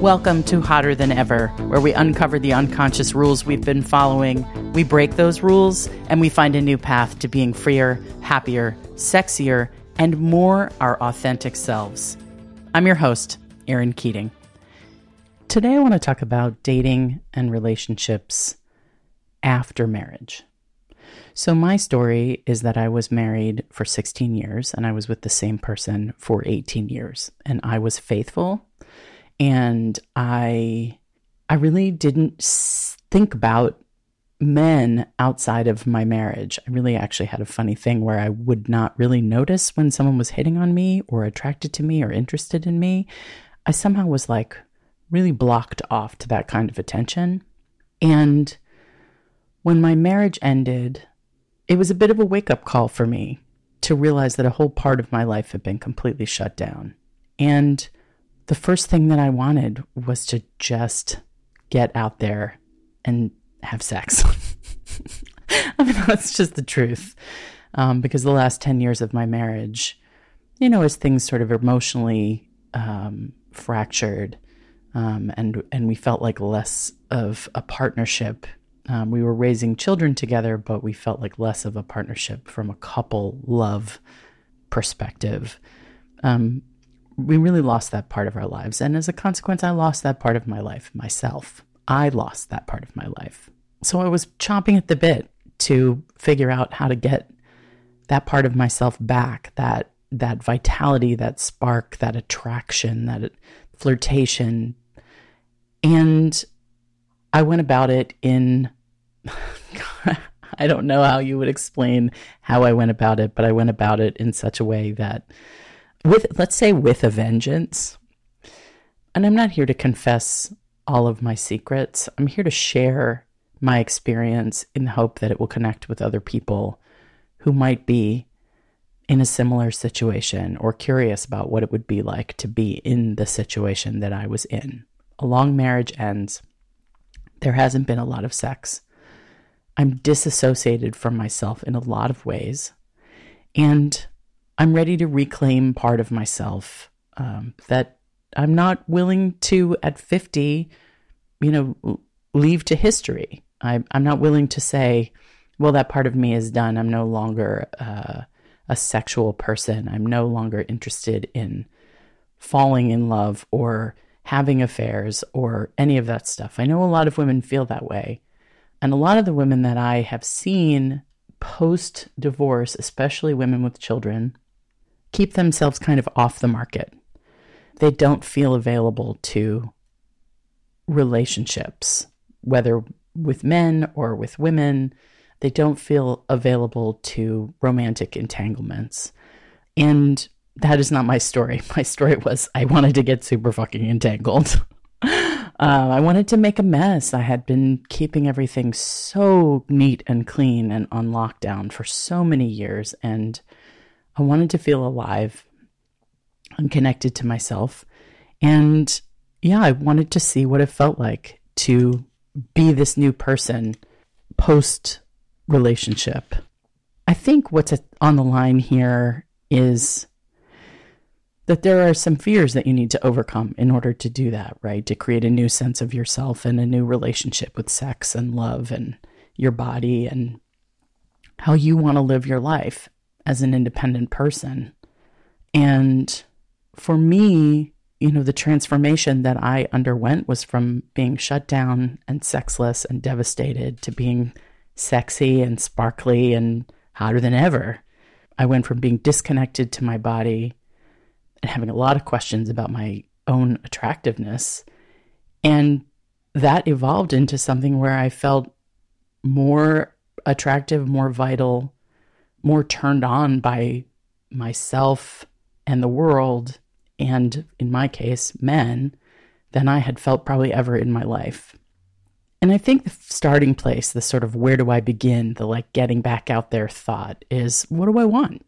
Welcome to Hotter Than Ever, where we uncover the unconscious rules we've been following, we break those rules, and we find a new path to being freer, happier, sexier, and more our authentic selves. I'm your host, Erin Keating. Today I want to talk about dating and relationships after marriage. So my story is that I was married for 16 years and I was with the same person for 18 years and I was faithful and I really didn't think about men outside of my marriage. I really actually had a funny thing where I would not really notice when someone was hitting on me or attracted to me or interested in me. I somehow was like really blocked off to that kind of attention. And when my marriage ended, it was a bit of a wake-up call for me to realize that a whole part of my life had been completely shut down. And the first thing that I wanted was to just get out there and have sex. I mean, that's just the truth. Because the last 10 years of my marriage, you know, as things sort of emotionally fractured and we felt like less of a partnership. We were raising children together, but we felt like less of a partnership from a couple love perspective. We really lost that part of our lives. And as a consequence, I lost that part of my life myself. I lost that part of my life. So I was chomping at the bit to figure out how to get that part of myself back, that vitality, that spark, that attraction, that flirtation. And I went about it in, I don't know how you would explain how I went about it, but I went about it in such a way that, with a vengeance. And I'm not here to confess all of my secrets. I'm here to share my experience in the hope that it will connect with other people who might be in a similar situation or curious about what it would be like to be in the situation that I was in. A long marriage ends. There hasn't been a lot of sex. I'm disassociated from myself in a lot of ways, and I'm ready to reclaim part of myself that I'm not willing to, at 50, leave to history. I'm not willing to say, well, that part of me is done. I'm no longer a sexual person. I'm no longer interested in falling in love or having affairs or any of that stuff. I know a lot of women feel that way. And a lot of the women that I have seen post-divorce, especially women with children, keep themselves kind of off the market. They don't feel available to relationships, whether with men or with women. They don't feel available to romantic entanglements. And that is not my story. My story was I wanted to get super fucking entangled. I wanted to make a mess. I had been keeping everything so neat and clean and on lockdown for so many years. And I wanted to feel alive and connected to myself. And yeah, I wanted to see what it felt like to be this new person post-relationship. I think what's on the line here is that there are some fears that you need to overcome in order to do that, right? To create a new sense of yourself and a new relationship with sex and love and your body and how you want to live your life as an independent person. And for me, the transformation that I underwent was from being shut down and sexless and devastated to being sexy and sparkly and hotter than ever. I went from being disconnected to my body and having a lot of questions about my own attractiveness. And that evolved into something where I felt more attractive, more vital, more turned on by myself and the world, and in my case, men, than I had felt probably ever in my life. And I think the starting place, the sort of where do I begin, the like getting back out there thought is, what do I want?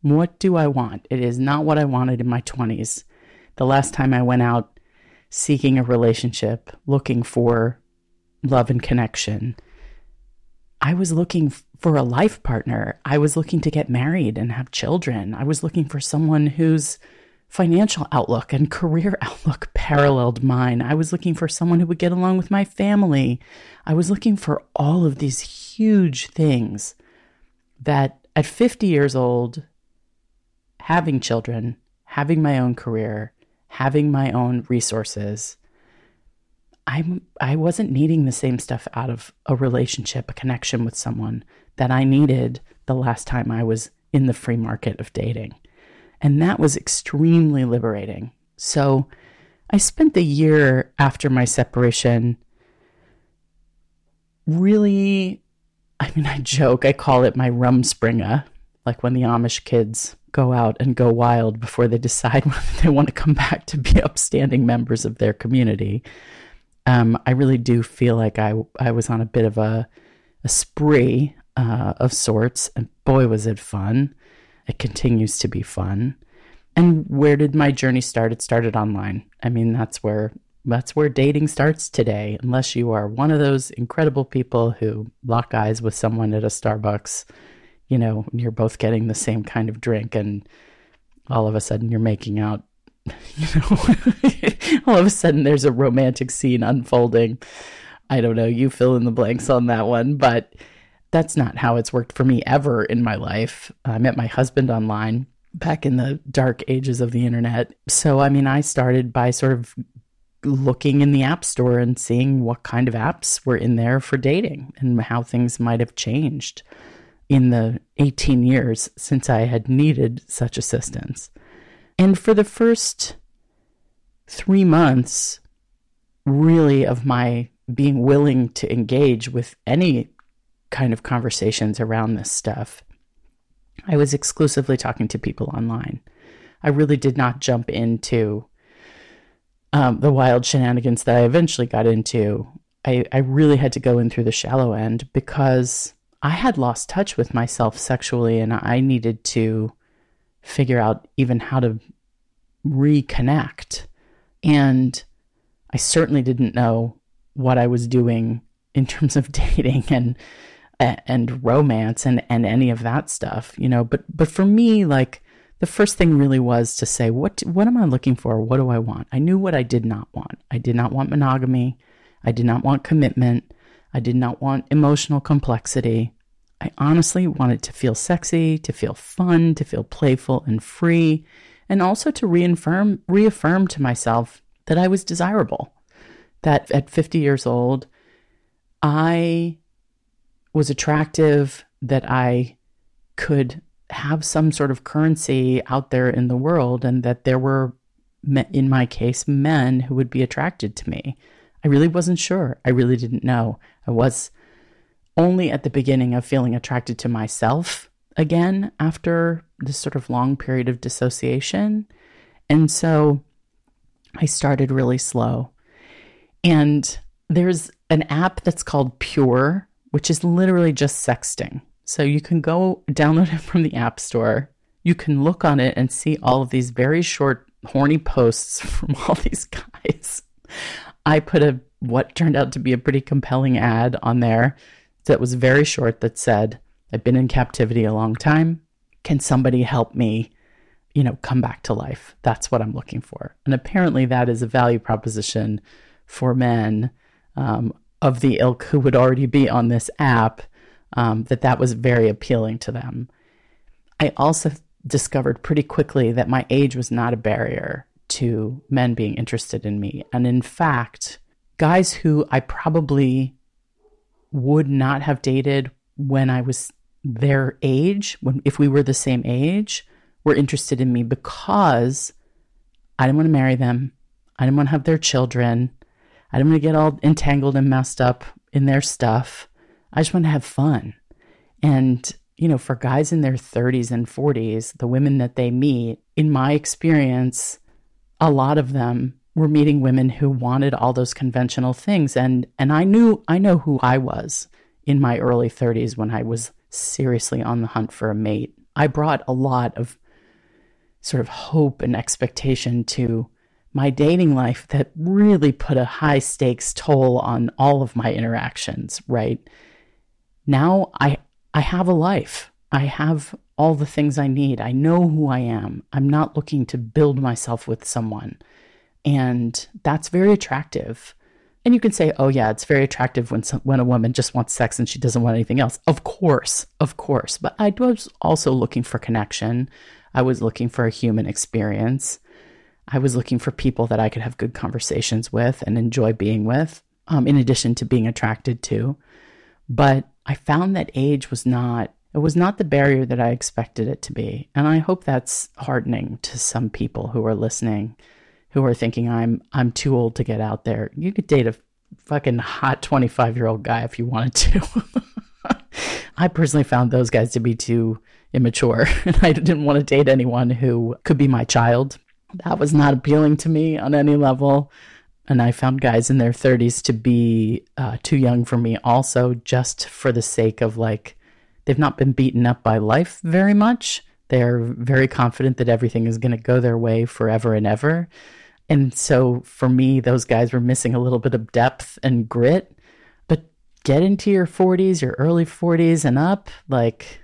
What do I want? It is not what I wanted in my 20s. The last time I went out seeking a relationship, looking for love and connection, I was looking for a life partner. I was looking to get married and have children. I was looking for someone whose financial outlook and career outlook paralleled mine. I was looking for someone who would get along with my family. I was looking for all of these huge things that at 50 years old, having children, having my own career, having my own resources, I wasn't needing the same stuff out of a relationship, a connection with someone that I needed the last time I was in the free market of dating. And that was extremely liberating. So I spent the year after my separation really, I mean, I joke, I call it my Rumspringa, like when the Amish kids go out and go wild before they decide whether they want to come back to be upstanding members of their community. I really do feel like I was on a bit of a spree of sorts, and boy, was it fun. It continues to be fun. And where did my journey start? It started online. I mean, that's where dating starts today, unless you are one of those incredible people who lock eyes with someone at a Starbucks, you know, and you're both getting the same kind of drink, and all of a sudden you're making out, you know, all of a sudden there's a romantic scene unfolding. I don't know, you fill in the blanks on that one, but that's not how it's worked for me ever in my life. I met my husband online back in the dark ages of the internet. So, I mean, I started by sort of looking in the app store and seeing what kind of apps were in there for dating and how things might have changed in the 18 years since I had needed such assistance. And for the first 3 months, really, of my being willing to engage with any kind of conversations around this stuff, I was exclusively talking to people online. I really did not jump into the wild shenanigans that I eventually got into. I really had to go in through the shallow end because I had lost touch with myself sexually, and I needed to figure out even how to reconnect. And I certainly didn't know what I was doing in terms of dating and romance and any of that stuff, you know, but for me, like, the first thing really was to say, what am I looking for? What do I want? I knew what I did not want. I did not want monogamy. I did not want commitment. I did not want emotional complexity. I honestly wanted to feel sexy, to feel fun, to feel playful and free, and also to reaffirm to myself that I was desirable, that at 50 years old, I was attractive, that I could have some sort of currency out there in the world, and that there were, in my case, men who would be attracted to me. I really wasn't sure. I really didn't know. I was only at the beginning of feeling attracted to myself again after this sort of long period of dissociation. And so I started really slow. And there's an app that's called Pure, which is literally just sexting. So you can go download it from the App Store. You can look on it and see all of these very short, horny posts from all these guys. I put what turned out to be a pretty compelling ad on there that was very short that said, "I've been in captivity a long time. Can somebody help me, you know, come back to life? That's what I'm looking for." And apparently that is a value proposition for men of the ilk who would already be on this app, that was very appealing to them. I also discovered pretty quickly that my age was not a barrier to men being interested in me. And in fact, guys who I probably would not have dated when I was their age, if we were the same age, were interested in me because I didn't want to marry them. I didn't want to have their children. I didn't want to get all entangled and messed up in their stuff. I just want to have fun. And, you know, for guys in their 30s and 40s, the women that they meet, in my experience, a lot of them were meeting women who wanted all those conventional things. And I know who I was in my early 30s when I was seriously on the hunt for a mate. I brought a lot of sort of hope and expectation to my dating life that really put a high stakes toll on all of my interactions, right? Now I have a life. I have all the things I need. I know who I am. I'm not looking to build myself with someone. And that's very attractive. And you can say, oh yeah, it's very attractive when a woman just wants sex and she doesn't want anything else. Of course. But I was also looking for connection. I was looking for a human experience. I was looking for people that I could have good conversations with and enjoy being with, in addition to being attracted to. But I found that age was not the barrier that I expected it to be. And I hope that's heartening to some people who are listening, who are thinking, I'm too old to get out there. You could date a fucking hot 25-year-old guy if you wanted to. I personally found those guys to be too immature, and I didn't want to date anyone who could be my child. That was not appealing to me on any level. And I found guys in their 30s to be too young for me also, just for the sake of, like, they've not been beaten up by life very much. They're very confident that everything is going to go their way forever and ever. And so for me, those guys were missing a little bit of depth and grit. But get into your 40s, your early 40s and up, like,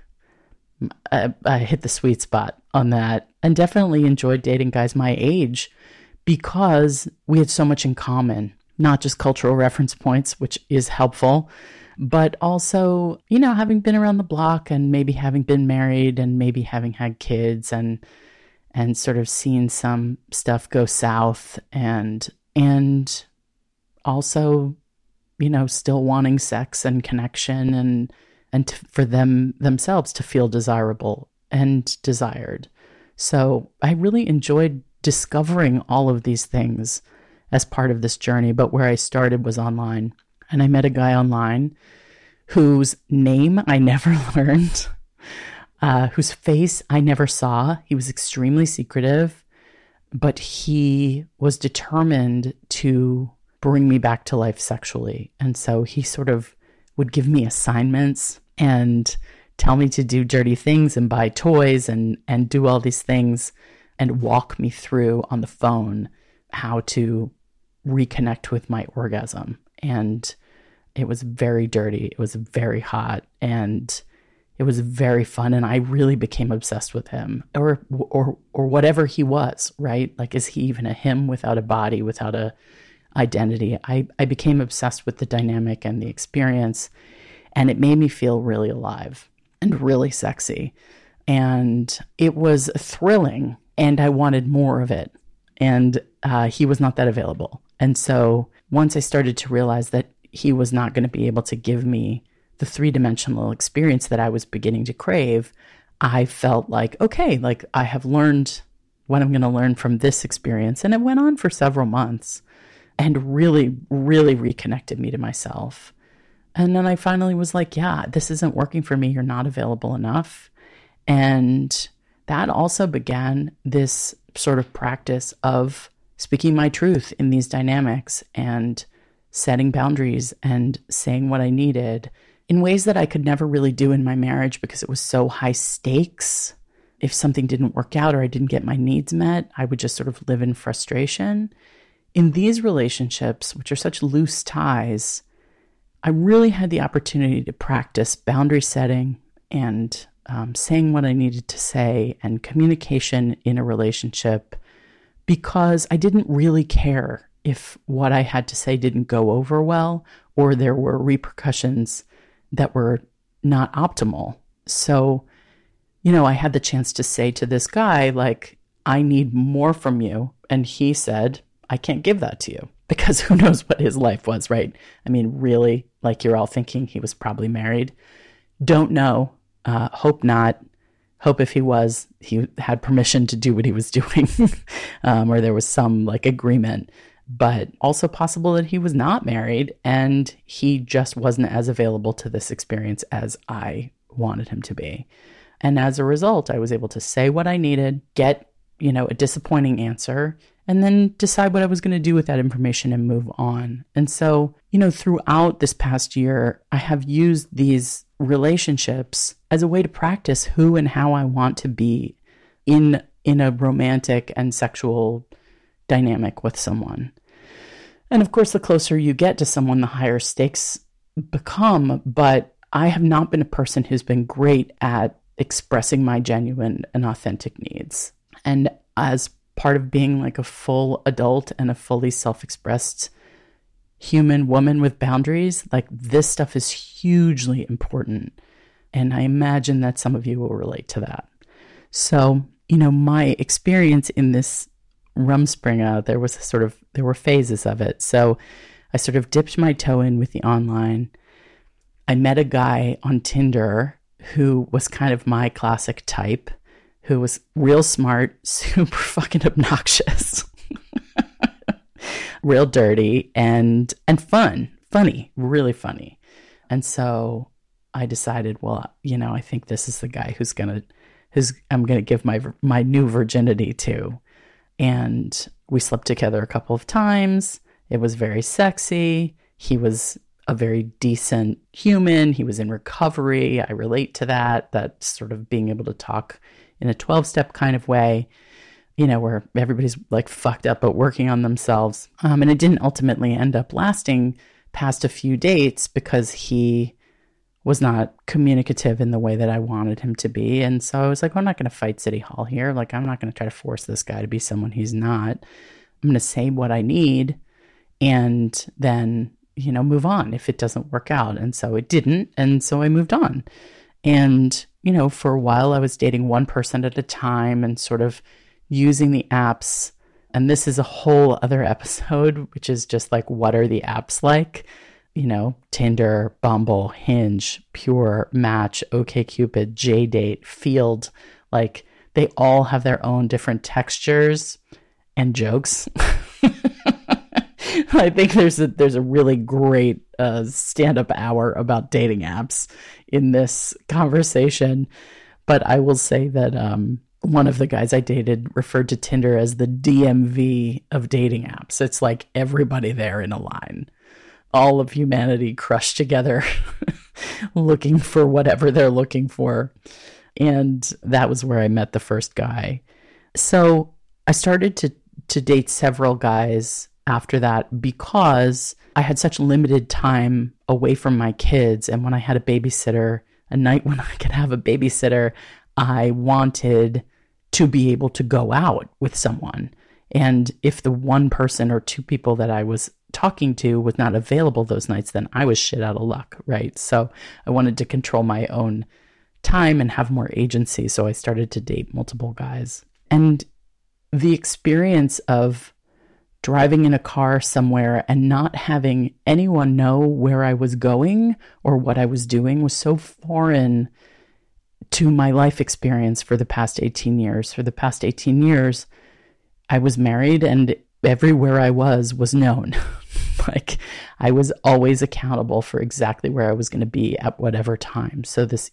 I hit the sweet spot on that, and definitely enjoyed dating guys my age because we had so much in common, not just cultural reference points, which is helpful, but also, you know, having been around the block and maybe having been married and maybe having had kids and sort of seen some stuff go south and also, you know, still wanting sex and connection and for themselves to feel desirable and desired. So I really enjoyed discovering all of these things as part of this journey. But where I started was online. And I met a guy online whose name I never learned, whose face I never saw. He was extremely secretive, but he was determined to bring me back to life sexually. And so he sort of would give me assignments and tell me to do dirty things and buy toys and do all these things and walk me through on the phone how to reconnect with my orgasm. And it was very dirty. It was very hot. And it was very fun. And I really became obsessed with him or whatever he was, right? Like, is he even a him without a body, without a identity? I became obsessed with the dynamic and the experience. And it made me feel really alive and really sexy. And it was thrilling. And I wanted more of it. And he was not that available. And so once I started to realize that he was not going to be able to give me the three-dimensional experience that I was beginning to crave, I felt like, okay, like, I have learned what I'm going to learn from this experience. And it went on for several months and really, really reconnected me to myself. And then I finally was like, yeah, this isn't working for me. You're not available enough. And that also began this sort of practice of speaking my truth in these dynamics and setting boundaries and saying what I needed in ways that I could never really do in my marriage because it was so high stakes. If something didn't work out or I didn't get my needs met, I would just sort of live in frustration. In these relationships, which are such loose ties, I really had the opportunity to practice boundary setting and saying what I needed to say and communication in a relationship, because I didn't really care if what I had to say didn't go over well or there were repercussions that were not optimal. So, you know, I had the chance to say to this guy, like, I need more from you. And he said, I can't give that to you, because who knows what his life was, right? I mean, really, like, you're all thinking he was probably married. Don't know. Hope not. Hope if he was, he had permission to do what he was doing, or there was some, like, agreement, but also possible that he was not married and he just wasn't as available to this experience as I wanted him to be. And as a result, I was able to say what I needed, get, you know, a disappointing answer, and then decide what I was going to do with that information and move on. And so, you know, throughout this past year, I have used these relationships as a way to practice who and how I want to be in a romantic and sexual dynamic with someone. And of course, the closer you get to someone, the higher stakes become. But I have not been a person who's been great at expressing my genuine and authentic needs. And as part of being like a full adult and a fully self-expressed human woman with boundaries, like this stuff is hugely important. And I imagine that some of you will relate to that. So, you know, my experience in this Rumspringa, there were phases of it. So I sort of dipped my toe in with the online. I met a guy on Tinder who was kind of my classic type, who was real smart, super fucking obnoxious, real dirty, and funny, really funny. And so I decided, well, you know, I think this is the guy who I'm gonna give my new virginity to. And we slept together a couple of times. It was very sexy. He was a very decent human. He was in recovery. I relate to that, that sort of being able to talk in a 12-step kind of way, you know, where everybody's like fucked up but working on themselves. And it didn't ultimately end up lasting past a few dates because he was not communicative in the way that I wanted him to be. And so I was like, well, I'm not going to fight City Hall here. Like, I'm not going to try to force this guy to be someone he's not. I'm going to say what I need and then, you know, move on if it doesn't work out. And so it didn't. And so I moved on. And, you know, for a while I was dating one person at a time and sort of using the apps. And this is a whole other episode, which is just like, what are the apps like? You know, Tinder, Bumble, Hinge, Pure, Match, OkCupid, J-Date, Field. Like, they all have their own different textures and jokes. I think there's a really great stand-up hour about dating apps in this conversation. But I will say that one of the guys I dated referred to Tinder as the DMV of dating apps. It's like everybody there in a line. All of humanity crushed together looking for whatever they're looking for. And that was where I met the first guy. So I started to date several guys after that because I had such limited time away from my kids. And when I had a babysitter, a night when I could have a babysitter, I wanted to be able to go out with someone. And if the one person or two people that I was talking to was not available those nights, then I was shit out of luck, right? So I wanted to control my own time and have more agency. So I started to date multiple guys. And the experience of driving in a car somewhere and not having anyone know where I was going or what I was doing was so foreign to my life experience for the past 18 years. For the past 18 years, I was married and everywhere I was known. Like, I was always accountable for exactly where I was going to be at whatever time. So this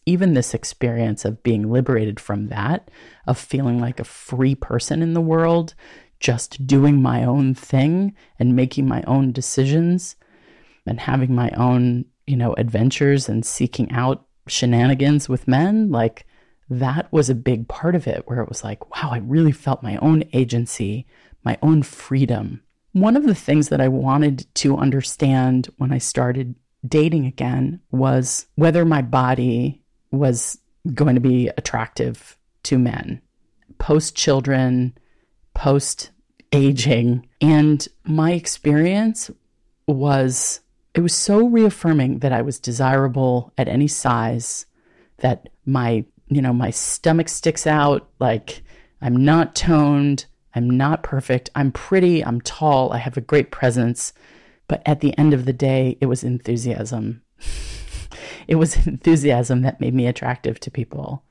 experience of being liberated from that, of feeling like a free person in the world, just doing my own thing and making my own decisions and having my own, you know, adventures and seeking out shenanigans with men, like, that was a big part of it, where it was like, wow, I really felt my own agency, my own freedom. One of the things that I wanted to understand when I started dating again was whether my body was going to be attractive to men, post-children, post-aging. And my experience was, it was so reaffirming that I was desirable at any size, that my, you know, my stomach sticks out, like, I'm not toned, I'm not perfect, I'm pretty, I'm tall, I have a great presence. But at the end of the day, it was enthusiasm. It was enthusiasm that made me attractive to people.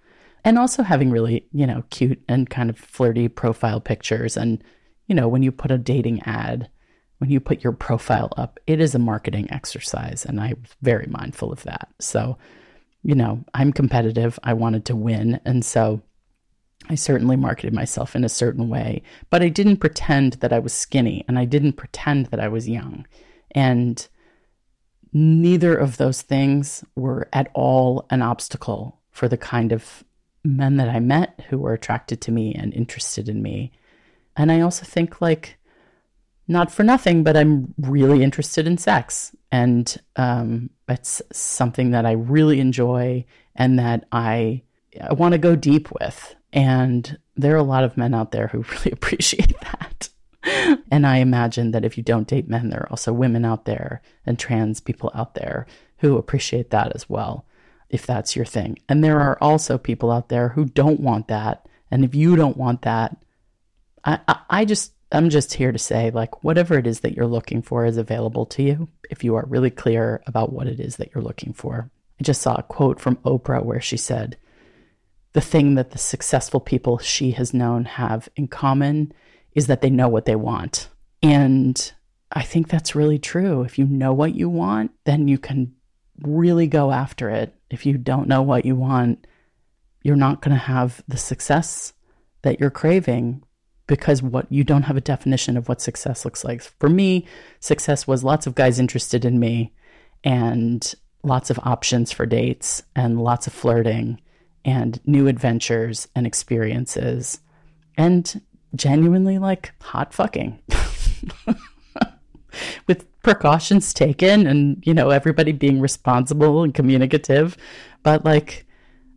And also having really, you know, cute and kind of flirty profile pictures. And, you know, when you put a dating ad, when you put your profile up, it is a marketing exercise. And I'm very mindful of that. So, you know, I'm competitive. I wanted to win. And so I certainly marketed myself in a certain way. But I didn't pretend that I was skinny. And I didn't pretend that I was young. And neither of those things were at all an obstacle for the kind of men that I met who were attracted to me and interested in me. And I also think, like, not for nothing, but I'm really interested in sex. And it's something that I really enjoy and that I I want to go deep with. And there are a lot of men out there who really appreciate that. And I imagine that if you don't date men, there are also women out there and trans people out there who appreciate that as well, if that's your thing. And there are also people out there who don't want that. And if you don't want that, I'm just here to say, like, whatever it is that you're looking for is available to you if you are really clear about what it is that you're looking for. I just saw a quote from Oprah where she said, the thing that the successful people she has known have in common is that they know what they want. And I think that's really true. If you know what you want, then you can really go after it. If you don't know what you want, you're not going to have the success that you're craving because you don't have a definition of what success looks like. For me, success was lots of guys interested in me and lots of options for dates and lots of flirting and new adventures and experiences and genuinely like hot fucking with precautions taken and, you know, everybody being responsible and communicative. But like,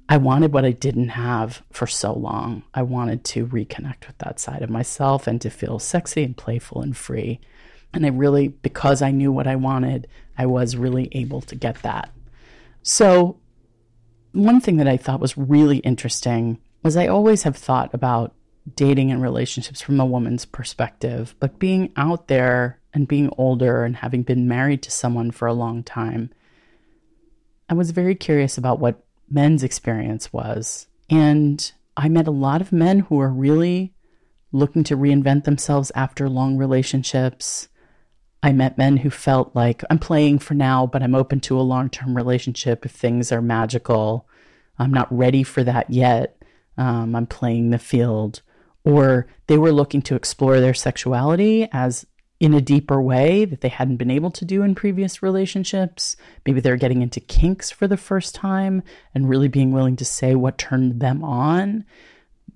I wanted what I didn't have for so long. I wanted to reconnect with that side of myself and to feel sexy and playful and free. And I really, because I knew what I wanted, I was really able to get that. So one thing that I thought was really interesting was I always have thought about dating and relationships from a woman's perspective, but being out there and being older and having been married to someone for a long time, I was very curious about what men's experience was. And I met a lot of men who are really looking to reinvent themselves after long relationships. I met men who felt like, I'm playing for now, but I'm open to a long-term relationship if things are magical. I'm not ready for that yet. I'm playing the field. Or they were looking to explore their sexuality as in a deeper way that they hadn't been able to do in previous relationships. Maybe they're getting into kinks for the first time and really being willing to say what turned them on.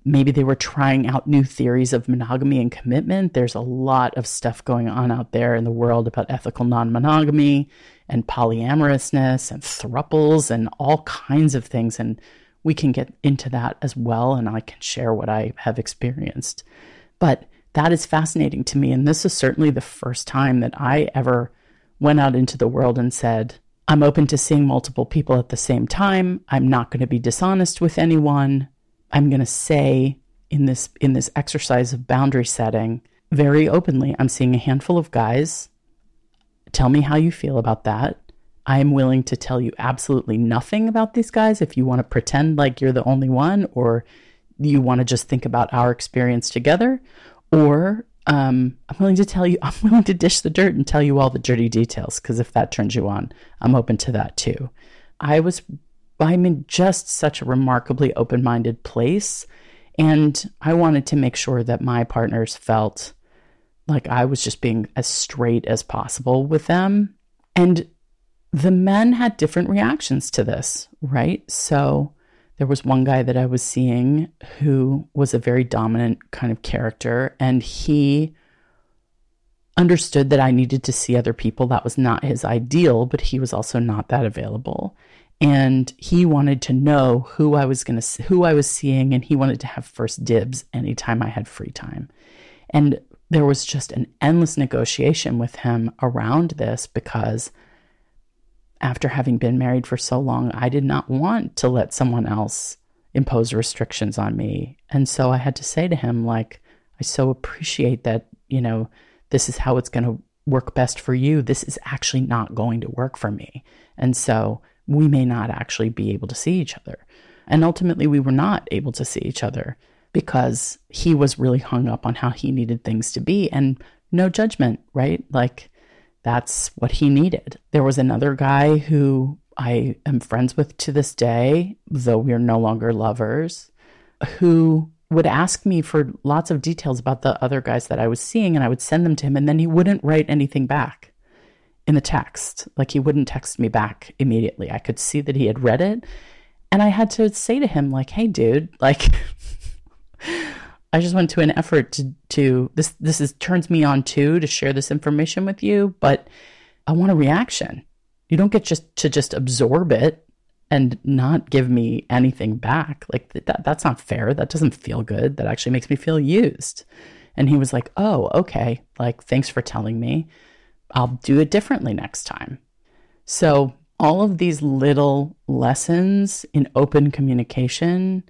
Maybe they were trying out new theories of monogamy and commitment. There's a lot of stuff going on out there in the world about ethical non-monogamy and polyamorousness and thruples and all kinds of things. And we can get into that as well. And I can share what I have experienced. But that is fascinating to me. And this is certainly the first time that I ever went out into the world and said, I'm open to seeing multiple people at the same time. I'm not going to be dishonest with anyone. I'm going to say in this exercise of boundary setting very openly, I'm seeing a handful of guys. Tell me how you feel about that. I am willing to tell you absolutely nothing about these guys if you want to pretend like you're the only one, or you want to just think about our experience together, or I'm willing to dish the dirt and tell you all the dirty details, because if that turns you on, I'm open to that too. I'm in just such a remarkably open-minded place, and I wanted to make sure that my partners felt like I was just being as straight as possible with them. And the men had different reactions to this, right? So there was one guy that I was seeing who was a very dominant kind of character, and he understood that I needed to see other people. That was not his ideal, but he was also not that available. And he wanted to know who I was seeing, and he wanted to have first dibs anytime I had free time. And there was just an endless negotiation with him around this, because after having been married for so long, I did not want to let someone else impose restrictions on me. And so I had to say to him, like, I so appreciate that, you know, this is how it's going to work best for you. This is actually not going to work for me. And so we may not actually be able to see each other. And ultimately, we were not able to see each other because he was really hung up on how he needed things to be, and no judgment, right? Like, that's what he needed. There was another guy who I am friends with to this day, though we are no longer lovers, who would ask me for lots of details about the other guys that I was seeing, and I would send them to him, and then he wouldn't write anything back in the text. Like, he wouldn't text me back immediately. I could see that he had read it. And I had to say to him, like, hey, dude, like, I just went to an effort to this turns me on too, to share this information with you, but I want a reaction. You don't get just to absorb it and not give me anything back. Like, that's not fair. That doesn't feel good. That actually makes me feel used. And he was like, oh, okay. Like, thanks for telling me. I'll do it differently next time. So all of these little lessons in open communication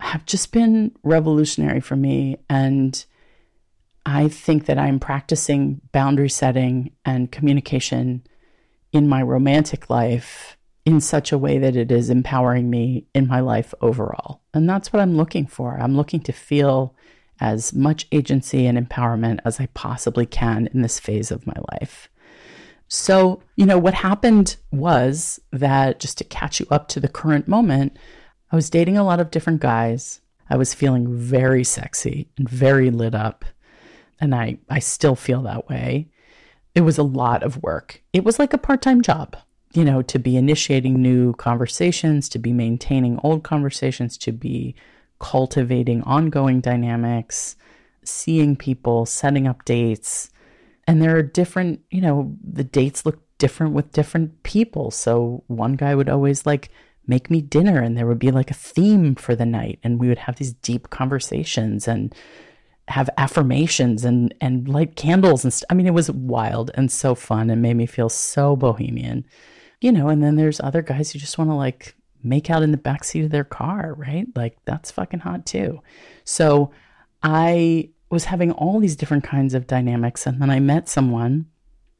have just been revolutionary for me. And I think that I'm practicing boundary setting and communication in my romantic life in such a way that it is empowering me in my life overall. And that's what I'm looking for. I'm looking to feel as much agency and empowerment as I possibly can in this phase of my life. So, you know, what happened was that, just to catch you up to the current moment, I was dating a lot of different guys. I was feeling very sexy and very lit up. And I still feel that way. It was a lot of work. It was like a part-time job, you know, to be initiating new conversations, to be maintaining old conversations, to be cultivating ongoing dynamics, seeing people, setting up dates. And there are different, you know, the dates look different with different people. So one guy would always like make me dinner, and there would be like a theme for the night, and we would have these deep conversations and have affirmations and light candles and stuff. I mean, it was wild and so fun and made me feel so bohemian, you know. And then there's other guys who just want to like make out in the backseat of their car, right? Like, that's fucking hot too. So I was having all these different kinds of dynamics. And then I met someone.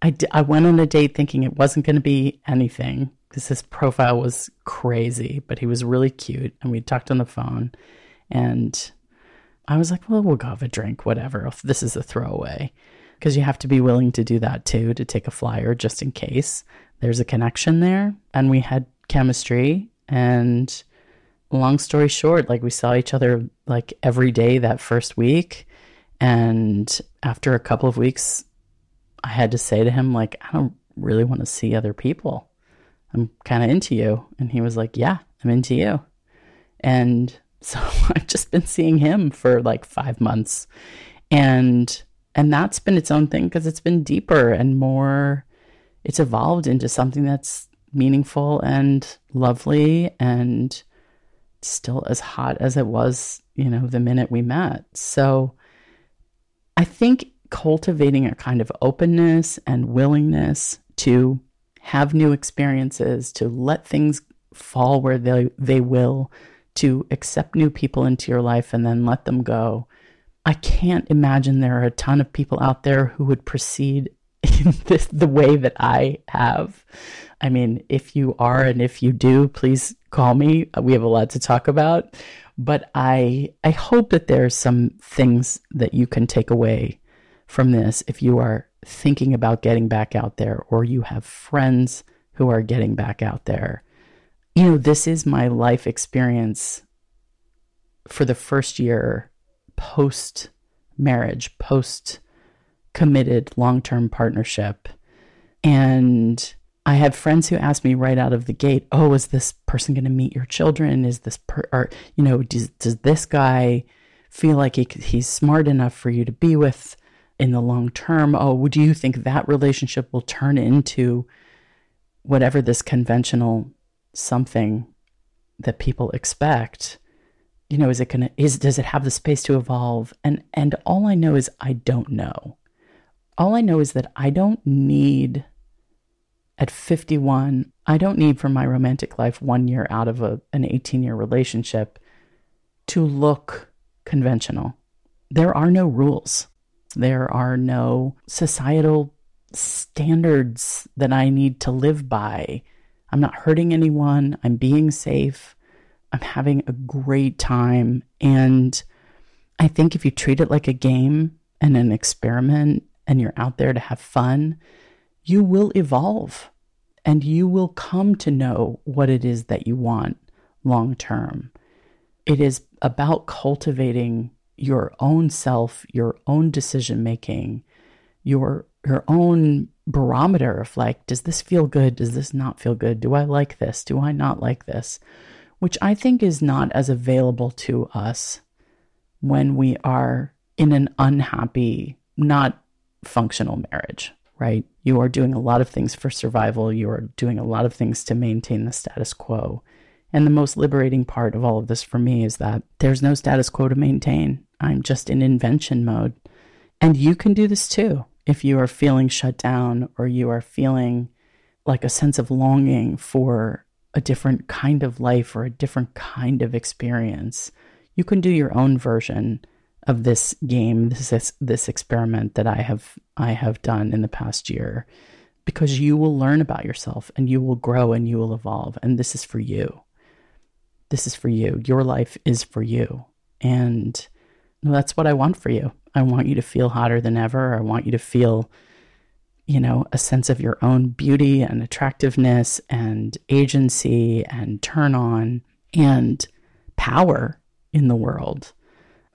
I went on a date thinking it wasn't going to be anything because his profile was crazy, but he was really cute. And we talked on the phone, and I was like, well, we'll go have a drink, whatever. This is a throwaway, because you have to be willing to do that too, to take a flyer just in case there's a connection there. And we had chemistry, and long story short, like, we saw each other like every day that first week. And after a couple of weeks, I had to say to him, like, I don't really want to see other people. I'm kind of into you. And he was like, yeah, I'm into you. And so I've just been seeing him for like 5 months. And that's been its own thing, because it's been deeper and more, it's evolved into something that's meaningful and lovely and still as hot as it was, you know, the minute we met. So I think cultivating a kind of openness and willingness to have new experiences, to let things fall where they will, to accept new people into your life and then let them go. I can't imagine there are a ton of people out there who would proceed in this, the way that I have. I mean, if you are, and if you do, please call me. We have a lot to talk about. But I hope that there are some things that you can take away from this if you are thinking about getting back out there, or you have friends who are getting back out there. You know, this is my life experience for the first year post-marriage, post-committed long-term partnership. And I have friends who ask me right out of the gate, oh, is this person going to meet your children? Is this, you know, does this guy feel like he's smart enough for you to be with in the long term? Oh, do you think that relationship will turn into whatever this conventional something that people expect, you know, does it have the space to evolve? And all I know is I don't know. All I know is that I don't need, at 51, I don't need for my romantic life 1 year out of an 18-year relationship to look conventional. There are no rules. There are no societal standards that I need to live by. I'm not hurting anyone. I'm being safe. I'm having a great time. And I think if you treat it like a game and an experiment, and you're out there to have fun, you will evolve and you will come to know what it is that you want long term. It is about cultivating your own self, your own decision making, your own barometer of like, does this feel good? Does this not feel good? Do I like this? Do I not like this? Which I think is not as available to us when we are in an unhappy, not functional marriage, right? You are doing a lot of things for survival. You are doing a lot of things to maintain the status quo. And the most liberating part of all of this for me is that there's no status quo to maintain. I'm just in invention mode. And you can do this too. If you are feeling shut down or you are feeling like a sense of longing for a different kind of life or a different kind of experience, you can do your own version of this game, this experiment that I have done in the past year, because you will learn about yourself and you will grow and you will evolve. And this is for you. This is for you. Your life is for you. And that's what I want for you. I want you to feel hotter than ever. I want you to feel, a sense of your own beauty and attractiveness and agency and turn on and power in the world.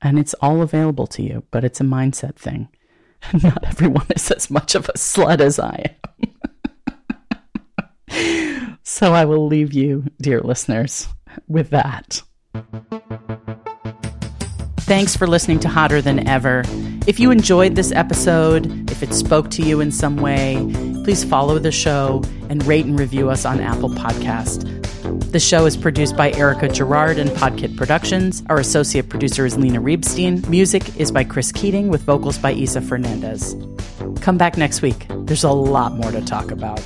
And it's all available to you, but it's a mindset thing. Not everyone is as much of a slut as I am. So I will leave you, dear listeners, with that. Thanks for listening to Hotter Than Ever. If you enjoyed this episode, if it spoke to you in some way, please follow the show and rate and review us on Apple Podcasts. The show is produced by Erica Gerard and Podkit Productions. Our associate producer is Lena Rebstein. Music is by Chris Keating with vocals by Isa Fernandez. Come back next week. There's a lot more to talk about.